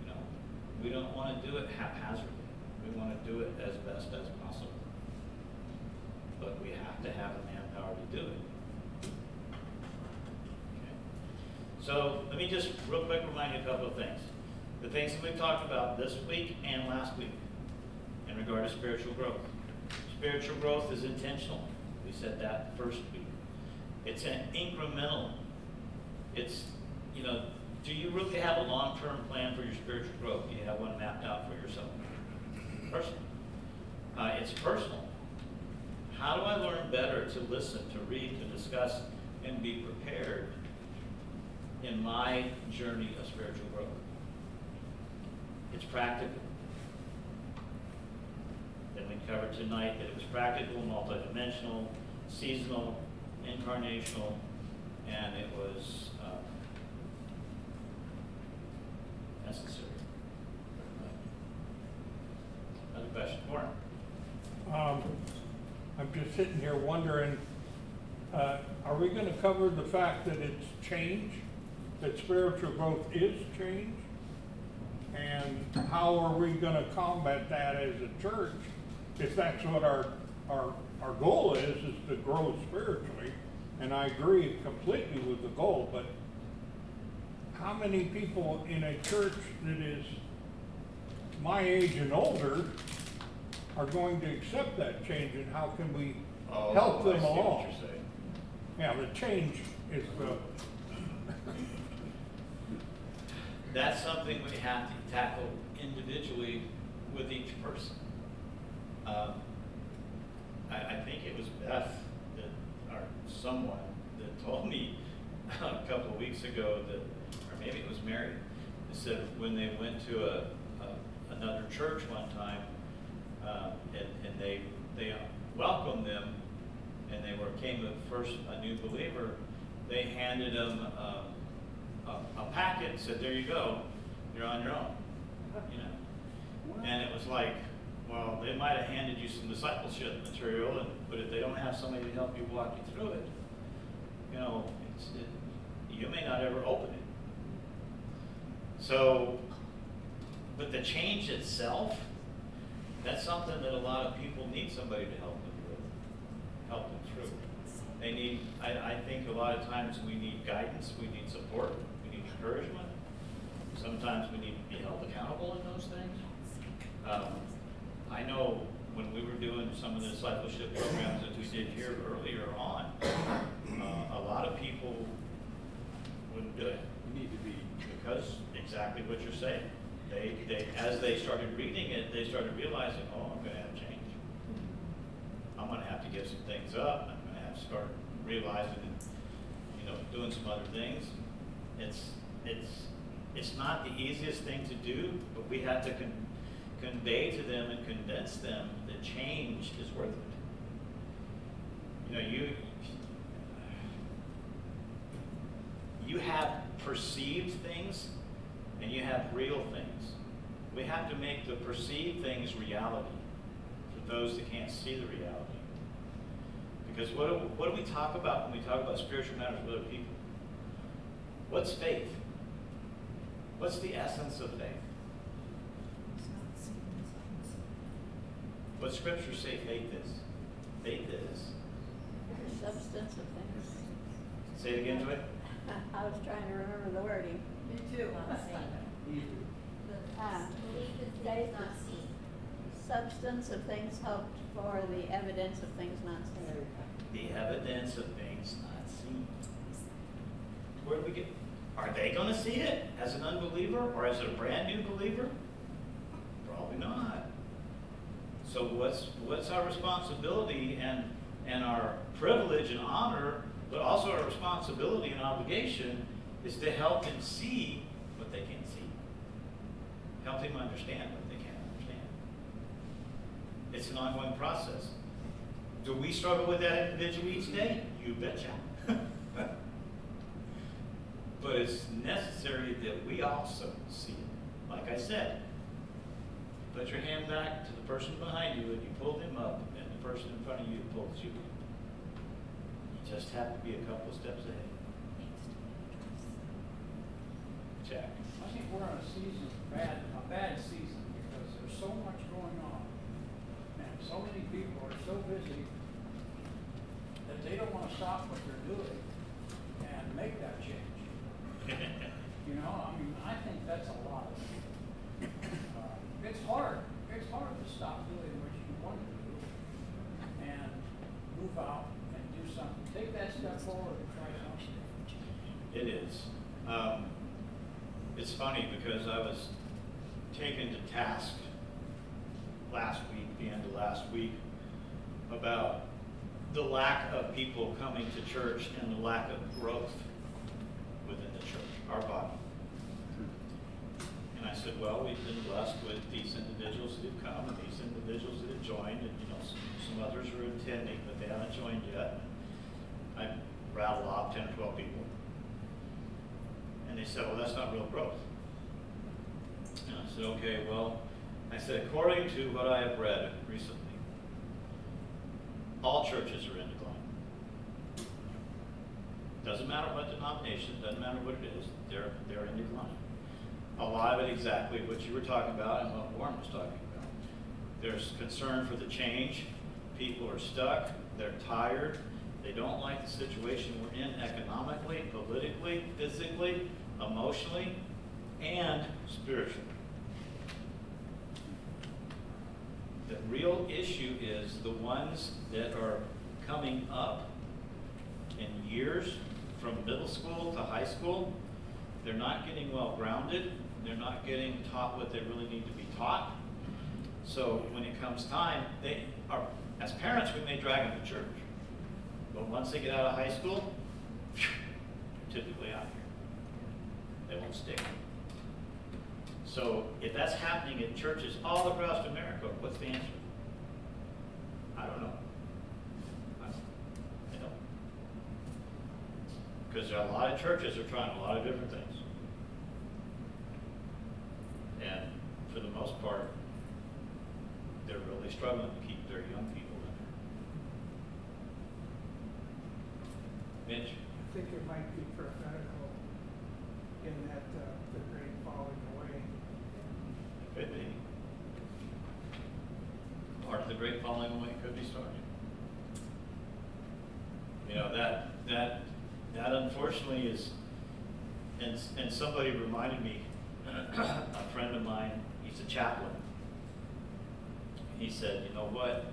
You know, we don't want to do it haphazardly. We want to do it as best as possible. But we have to have the manpower to do it. Okay. So let me just real quick remind you a couple of things. The things that we've talked about this week and last week in regard to spiritual growth. Spiritual growth is intentional. We said that first week. It's an incremental. It's, you know, do you really have a long-term plan for your spiritual growth? Do you have one mapped out for yourself? Personal. Uh, it's personal. How do I learn better to listen, to read, to discuss, and be prepared in my journey of spiritual growth? It's practical. That we covered tonight, that it was practical, multidimensional, seasonal, incarnational, and it was uh, necessary. Another question, Warren? Um, I'm just sitting here wondering, uh, are we going to cover the fact that it's change, that spiritual growth is change, and how are we going to combat that as a church? If that's what our, our our goal is, is to grow spiritually, and I agree completely with the goal, but how many people in a church that is my age and older are going to accept that change, and how can we oh, help them along? Yeah, the change is the... That's something we have to tackle individually with each person. Um, I, I think it was Beth that, or someone that told me a couple of weeks ago that, or maybe it was Mary, that said when they went to a, a another church one time, uh, and, and they they welcomed them, and they were came first a new believer, they handed them um, a, a packet and said, "There you go, you're on your own." you know? And it was like, well, they might have handed you some discipleship material, and, but if they don't have somebody to help you walk you through it, you know, it's, it, you may not ever open it. So, but the change itself, that's something that a lot of people need somebody to help them with, help them through. They need, I, I think a lot of times we need guidance, we need support, we need encouragement. Sometimes we need to be held accountable in those things. Um, I know when we were doing some of the discipleship programs that we did here earlier on, uh, a lot of people wouldn't do it. You need to be, because exactly what you're saying. They, they, as they started reading it, they started realizing, oh, I'm going to have change. I'm going to have to give some things up. I'm going to have to start realizing, and, you know, doing some other things. It's, it's, it's not the easiest thing to do, but we have to con- convey to them and convince them that change is worth it. You know, you, you have perceived things and you have real things. We have to make the perceived things reality for those that can't see the reality. Because what do, what do we talk about when we talk about spiritual matters with other people? What's faith? What's the essence of faith? What scriptures say faith is? Faith is the substance of things. Say it again, Joy. I was trying to remember the wording. Me too. uh, faith is substance of things hoped for, the evidence of things not seen. The evidence of things not seen. Where do we get? Are they going to see it as an unbeliever or as a brand new believer? Probably not. So what's what's our responsibility and and our privilege and honor, but also our responsibility and obligation is to help them see what they can't see. Help them understand what they can't understand. It's an ongoing process. Do we struggle with that individual each day? You betcha. But it's necessary that we also see it. Like I said, put your hand back to the person behind you and you pull them up, and the person in front of you pulls you up. You just have to be a couple of steps ahead. Jack. I think we're on a season, bad, a bad season, because there's so much going on. And so many people are so busy that they don't want to stop what they're doing and make that change. You know, I mean, I think that's a lot of it. It's hard. It's hard to stop doing what you want to do and move out and do something. Take that step forward and try something. It is. Um, it's funny because I was taken to task last week, the end of last week, about the lack of people coming to church and the lack of growth within the church, our body. And I said, well, we've been blessed with these individuals that have come and these individuals that have joined, and you know, some, some others are attending, but they haven't joined yet. I rattled off ten or twelve people. And they said, well, that's not real growth. And I said, okay, well, I said, according to what I have read recently, all churches are in decline. Doesn't matter what denomination, doesn't matter what it is, they're, they're in decline. A lot of it exactly what you were talking about and what Warren was talking about. There's concern for the change. People are stuck. They're tired. They don't like the situation we're in economically, politically, physically, emotionally, and spiritually. The real issue is the ones that are coming up in years from middle school to high school. They're not getting well grounded. They're not getting taught what they really need to be taught. So when it comes time, they are, as parents, we may drag them to church. But once they get out of high school, they're typically out here. They won't stick. So if that's happening in churches all across America, what's the answer? I don't know. I don't know. Because a lot of churches are trying a lot of different things. And struggling to keep their young people in there. Mitch? I think it might be prophetical in that uh, the great falling away. It could be. Part of the great falling away could be started. You know, that that that unfortunately is, and and somebody reminded me, a friend of mine, he's a chaplain. He said, you know what,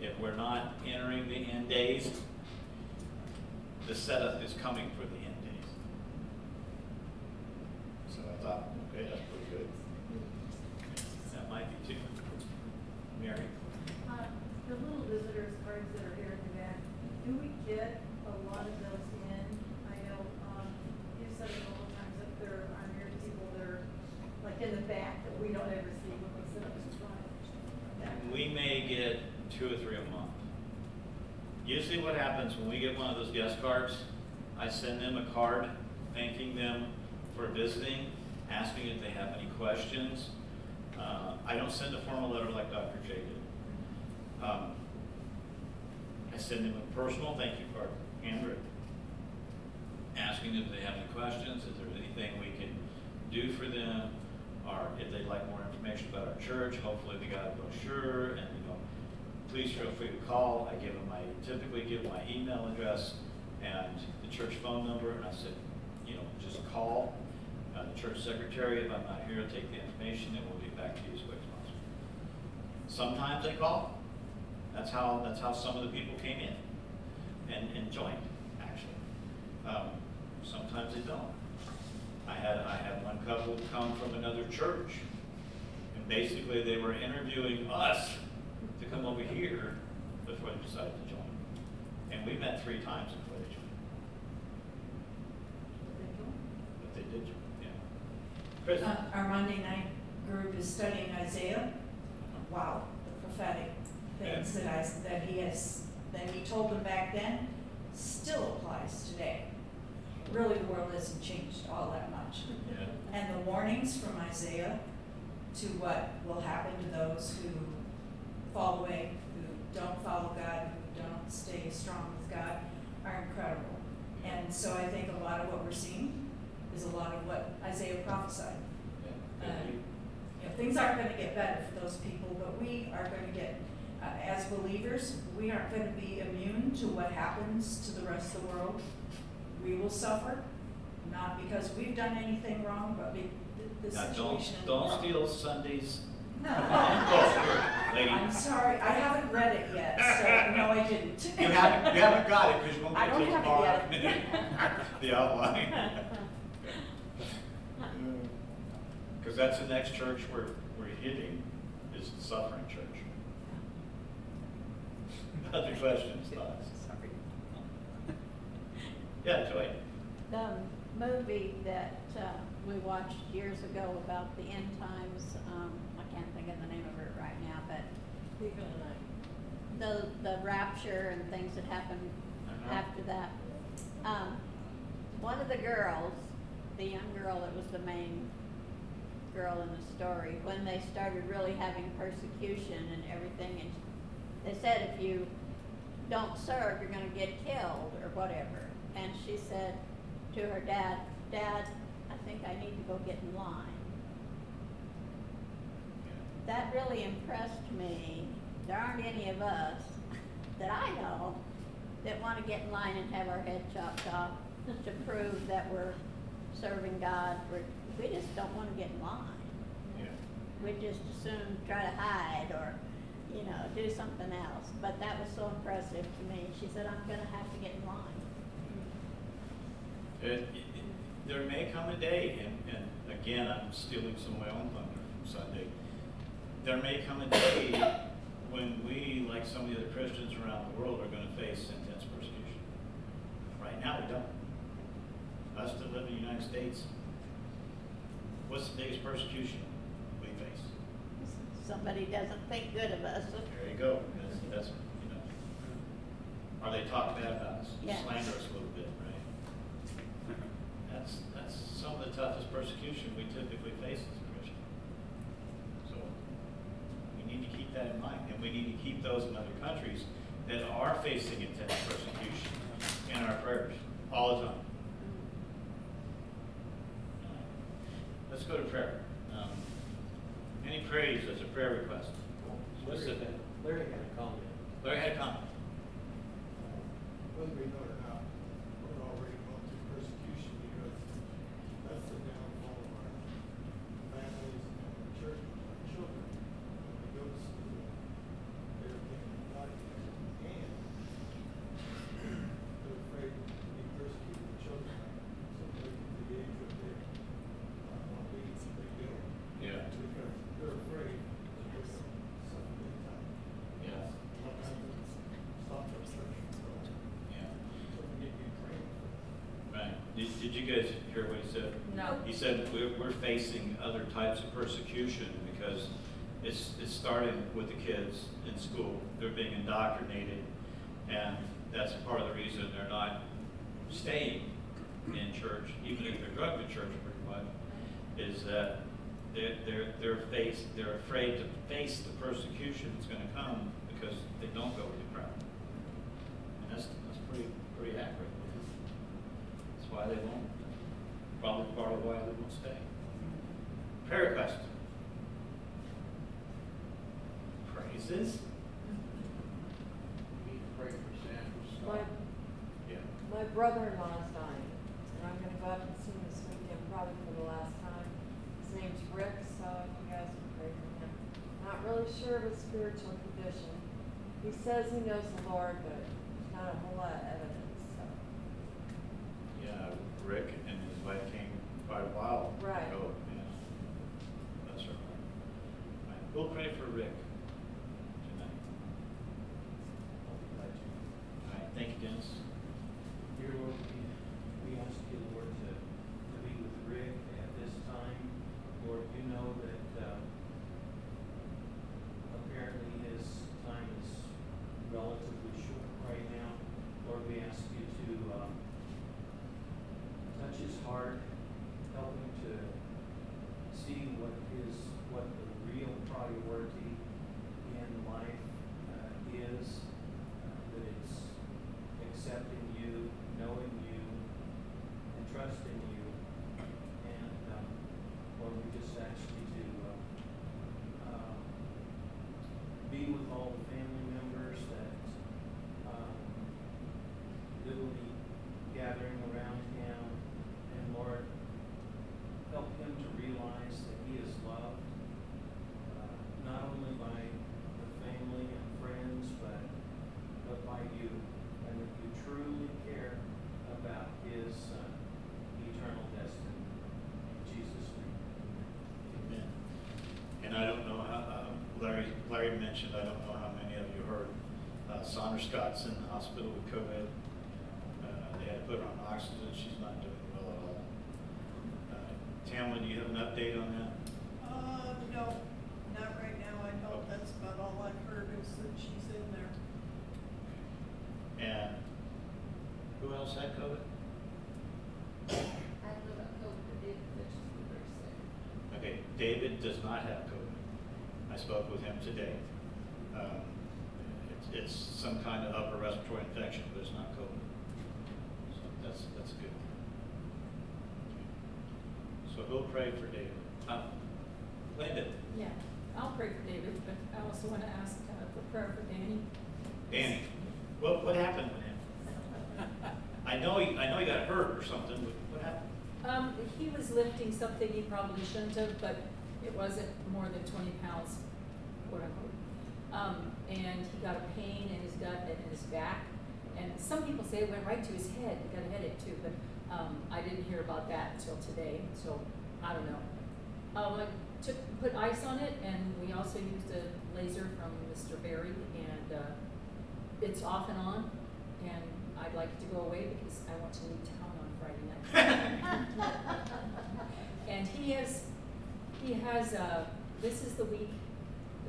if we're not entering the end days, the setup is coming for the end days. So I thought, okay, that's pretty good. That might be too much. Mary? Uh, the little visitors cards that are here in the back, do we get a lot of those in? I know um, you've said it a couple times that there are near people that are like in the back that we don't ever see when we sit up in front. We may get two or three a month. Usually what happens when we get one of those guest cards, I send them a card thanking them for visiting, asking if they have any questions. Uh, I don't send a formal letter like Doctor J did. Um, I send them a personal thank you card, handwritten, asking if they have any questions, if there's anything we can do for them, or if they'd like more information about our church. Hopefully they got a brochure, and you know, please feel free to call. I give them my, typically give my email address and the church phone number, and I said, you know, just call uh, the church secretary. If I'm not here, take the information, and we'll get back to you as quick as possible. Sometimes they call. That's how that's how some of the people came in and, and joined, actually. Um, sometimes they don't. I had I had one couple come from another church, and basically they were interviewing us to come over here before they decided to join. And we met three times before they joined. But they did join, yeah. Chris? Uh, our Monday night group is studying Isaiah. Wow, the prophetic things yeah. that I, that he has that he told them back then still applies today. Really, the world hasn't changed all that much. Yeah. And the warnings from Isaiah to what will happen to those who fall away, who don't follow God, who don't stay strong with God, are incredible. And so I think a lot of what we're seeing is a lot of what Isaiah prophesied. Yeah. Uh, you know, things aren't going to get better for those people, but we are going to get, uh, as believers, we aren't going to be immune to what happens to the rest of the world. We will suffer, not because we've done anything wrong, but be, the, the now, situation. Don't, don't steal Sundays. No. I'm sorry, I haven't read it yet, so no, I didn't. You haven't, you haven't got it because you won't get it tomorrow. The outline. Because that's the next church we're we're hitting is the suffering church. Other questions, thoughts? Yeah, Joy. The movie that uh, we watched years ago about the end times, um, I can't think of the name of it right now, but the the rapture and things that happened uh-huh. after that. Um, one of the girls, the young girl that was the main girl in the story, when they started really having persecution and everything, and they said, if you don't serve, you're going to get killed or whatever. And she said to her dad, Dad, I think I need to go get in line. That really impressed me. There aren't any of us that I know that want to get in line and have our head chopped off to prove that we're serving God. We're, we just don't want to get in line. Yeah. We just assume try to hide or, you know, do something else. But that was so impressive to me. She said, I'm going to have to get in line. It, it, there may come a day, and, and again, I'm stealing some of my own thunder from Sunday. There may come a day when we, like some of the other Christians around the world, are going to face intense persecution. Right now, we don't. Us that live in the United States, what's the biggest persecution we face? Somebody doesn't think good of us. There you go. That's, that's you know. Or they talk bad about us, yeah. slander us a little bit. That's, that's some of the toughest persecution we typically face as a Christian. So we need to keep keep that in mind, and we need to keep those in other countries that are facing intense persecution in our prayers all the time. Let's go to prayer. Um, any praise as a prayer request? So let's sit down. Larry had a comment. Larry had a comment. Whether we know it or not, we're already going through persecution because that's the downfall of our families and our church and our children. When we go to school, they're getting indicted and they're afraid to be persecuted with children. So they're at the age of their uh, weeds and they go. Yeah. Because they're afraid to do something big time. Yeah. Stop their search. Right. Did, did you guys hear what he said? No. He said we're, we're facing other types of persecution because it's it's starting with the kids in school. They're being indoctrinated, and that's part of the reason they're not staying in church, even if they're drugged in church pretty much, is that they're they're they're faced they're afraid to face the persecution that's going to come because they don't go with the crowd. And that's that's pretty pretty accurate. Why they won't. Probably part of why they won't stay. Prayer request. Praises. We need to pray for Sandra's son. My, yeah. my brother-in-law is dying, and I'm going to go up and see him this weekend, probably for the last time. His name's Rick, so if you guys can pray for him. Not really sure of his spiritual condition. He says he knows the Lord, but there's not a whole lot of evidence. Yeah, Rick and his wife came quite a while right. ago. Yeah. That's right. right. We'll pray for Rick tonight. All right. Thank you, Dennis. Dear Lord, we ask you, Lord, to, to be with Rick at this time. Lord, you know that uh, apparently his time is relatively short right now. Lord, we ask you to... Uh, Touch his heart, help him to see what his what the real priority in life uh, is. Uh, that it's accepting you, knowing you, and trusting you. And um, Lord, we just ask you to uh, uh, be with all the family members that um, that will be gathering around him. Lord, help him to realize that he is loved, uh, not only by the family and friends, but, but by you, and that you truly care about his uh, eternal destiny. In Jesus' name. Amen. And I don't know how, uh, Larry, Larry mentioned, I don't know how many of you heard, uh, Sandra Scott's in the hospital with COVID. Uh, they had to put her on oxygen. She's not doing Tamla, do you have an update on that? Uh, no, not right now. I know okay. That's about all I've heard is that she's in there. And who else had COVID? I don't know about COVID, but David mentioned the person. Okay, David does not have COVID. I spoke with him today. Um, it's, it's some kind of upper respiratory infection, but it's not COVID. So that's that's good. So go pray for David. Uh, Linda. Yeah, I'll pray for David, but I also want to ask uh, for prayer for Danny. Danny, what what happened with him? I know he I know he got hurt or something. But what happened? Um, he was lifting something he probably shouldn't have, but it wasn't more than twenty pounds, quote unquote. Um, and he got a pain in his gut and in his back, and some people say it went right to his head. He got a headache too, but. Um, I didn't hear about that until today, so I don't know. Um, I took, put ice on it, and we also used a laser from Mister Berry, and uh, it's off and on, and I'd like it to go away because I want to leave town on Friday night. And he has, he has, uh, this is the week,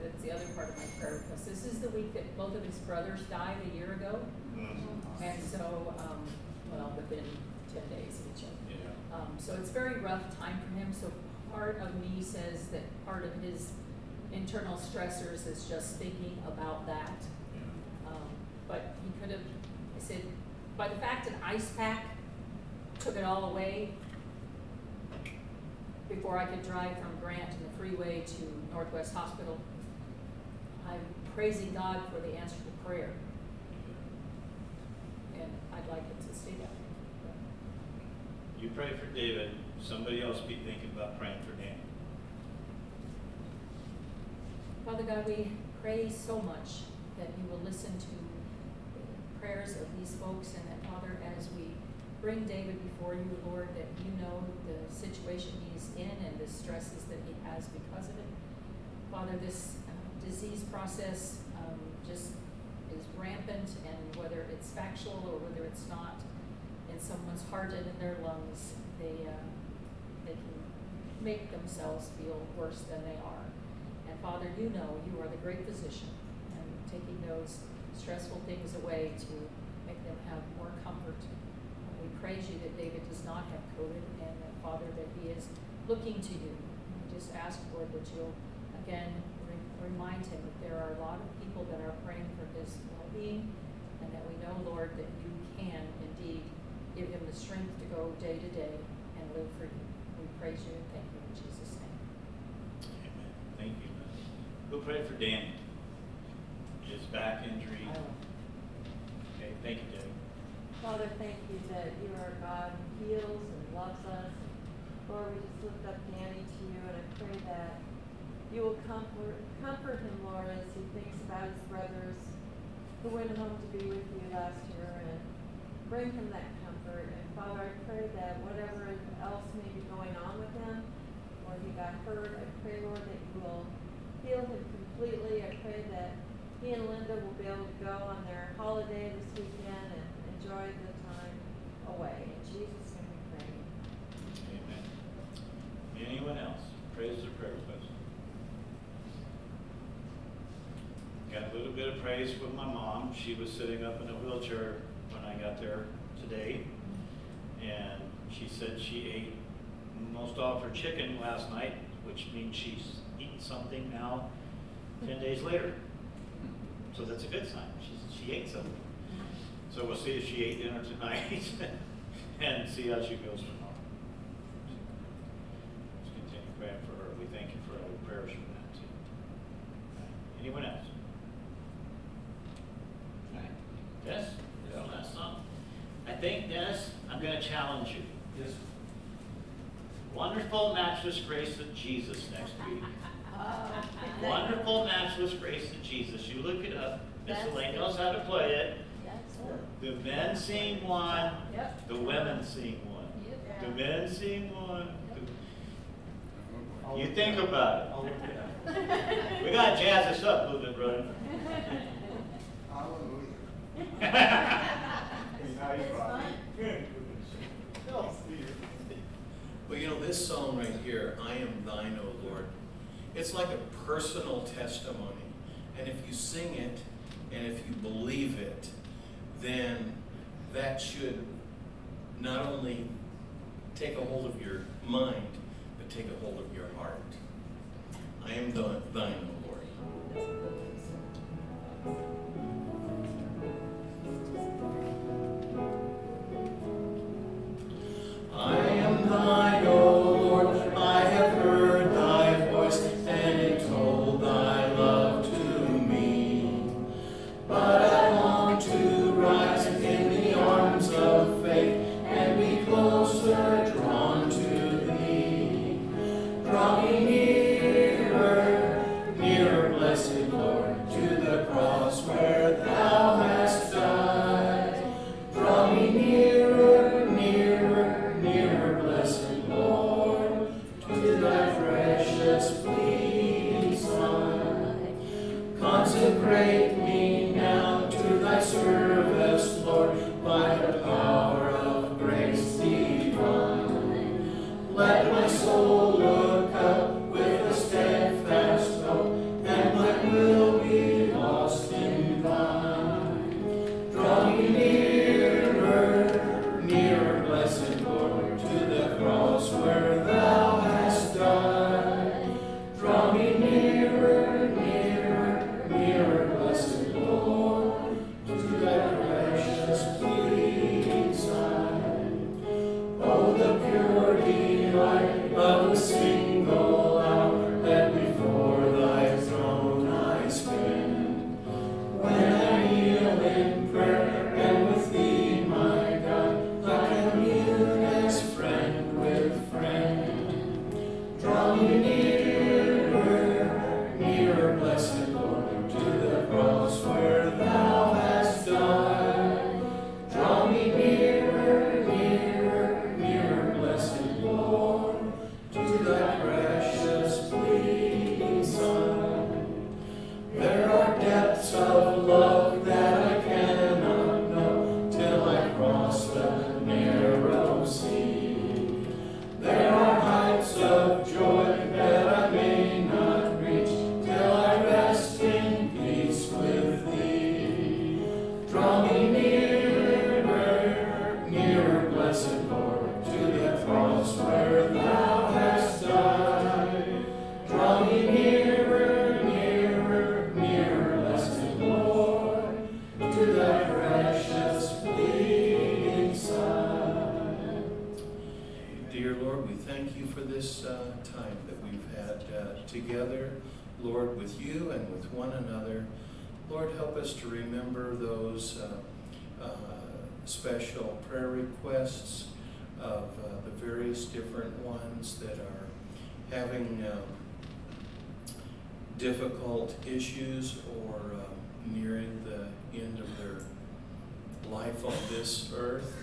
that's the other part of my prayer request, this is the week that both of his brothers died a year ago, mm-hmm. and so, um, well, within ten days each other. Yeah. Um, so it's very rough time for him. So part of me says that part of his internal stressors is just thinking about that. Yeah. Um, but he could have, I said, by the fact an ice pack took it all away before I could drive from Grant to the freeway to Northwest Hospital, I'm praising God for the answer to prayer. And I'd like it to stay that way. You pray for David, somebody else be thinking about praying for Danny. Father God, we pray so much that you will listen to the prayers of these folks, and that, Father, as we bring David before you, Lord, that you know the situation he's in and the stresses that he has because of it. Father, this uh, disease process um, just is rampant, and whether it's factual or whether it's not, in someone's heart and in their lungs, they, uh, they can make themselves feel worse than they are. And Father, you know you are the great physician, and taking those stressful things away to make them have more comfort. And we praise you that David does not have COVID, and that, Father, that he is looking to you. We just ask, Lord, that you'll again re- remind him that there are a lot of people that are praying for his well-being, and that we know, Lord, that you can indeed give him the strength to go day to day and live for you. We praise you and thank you in Jesus' name. Amen. Thank you. We'll pray for Danny. His back injury. Okay, thank you, David. Father, thank you that you are God who heals and loves us. Lord, we just lift up Danny to you, and I pray that you will comfort, comfort him, Lord, as he thinks about his brothers who went home to be with you last year, and bring him that comfort. And Father, I pray that whatever else may be going on with him, or he got hurt, I pray, Lord, that you will heal him completely. I pray that he and Linda will be able to go on their holiday this weekend and enjoy the time away. In Jesus' name we pray. Amen. Anyone else? Praise or prayer request? Got a little bit of praise with my mom. She was sitting up in a wheelchair when I got there today. And she said she ate most all of her chicken last night, which means she's eating something now ten days later. So that's a good sign. She, she ate something. So we'll see if she ate dinner tonight and see how she goes tomorrow. Let's continue praying for her. We thank you for all the prayers from that too. Right. Anyone else? All right. Yes? Yes. Last song. I think, Dennis, I'm going to challenge you. Yes. Wonderful, matchless grace of Jesus next week. Oh, Wonderful, matchless grace of Jesus. You look it up. Miss Elaine knows how to play it. The men sing one, yep. The women sing one, yep. The men sing one. Yep. You think about it. We got to jazz this up a little bit, brother. Hallelujah. Well, you know, this psalm right here, I am thine, O Lord. It's like a personal testimony. And if you sing it, and if you believe it, then that should not only take a hold of your mind, but take a hold of your heart. I am thine, O Lord. Let my soul look up. Special prayer requests of uh, the various different ones that are having uh, difficult issues or uh, nearing the end of their life on this earth.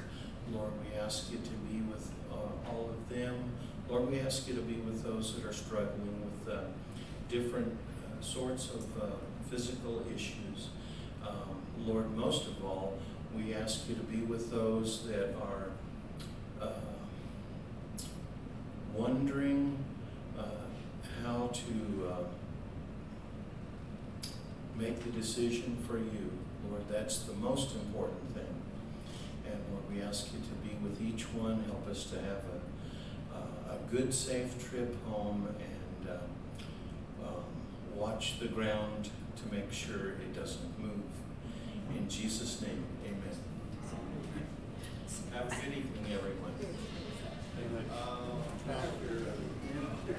Lord, we ask you to be with uh, all of them. Lord, we ask you to be with those that are struggling with uh, different uh, sorts of uh, physical issues. Um, Lord, most of all, we ask you to be with those that are uh, wondering uh, how to uh, make the decision for you. Lord, that's the most important thing. And Lord, we ask you to be with each one. Help us to have a, uh, a good, safe trip home and uh, um, watch the ground to make sure it doesn't move. In Jesus' name. Have a good evening, everyone. Thank you. Uh,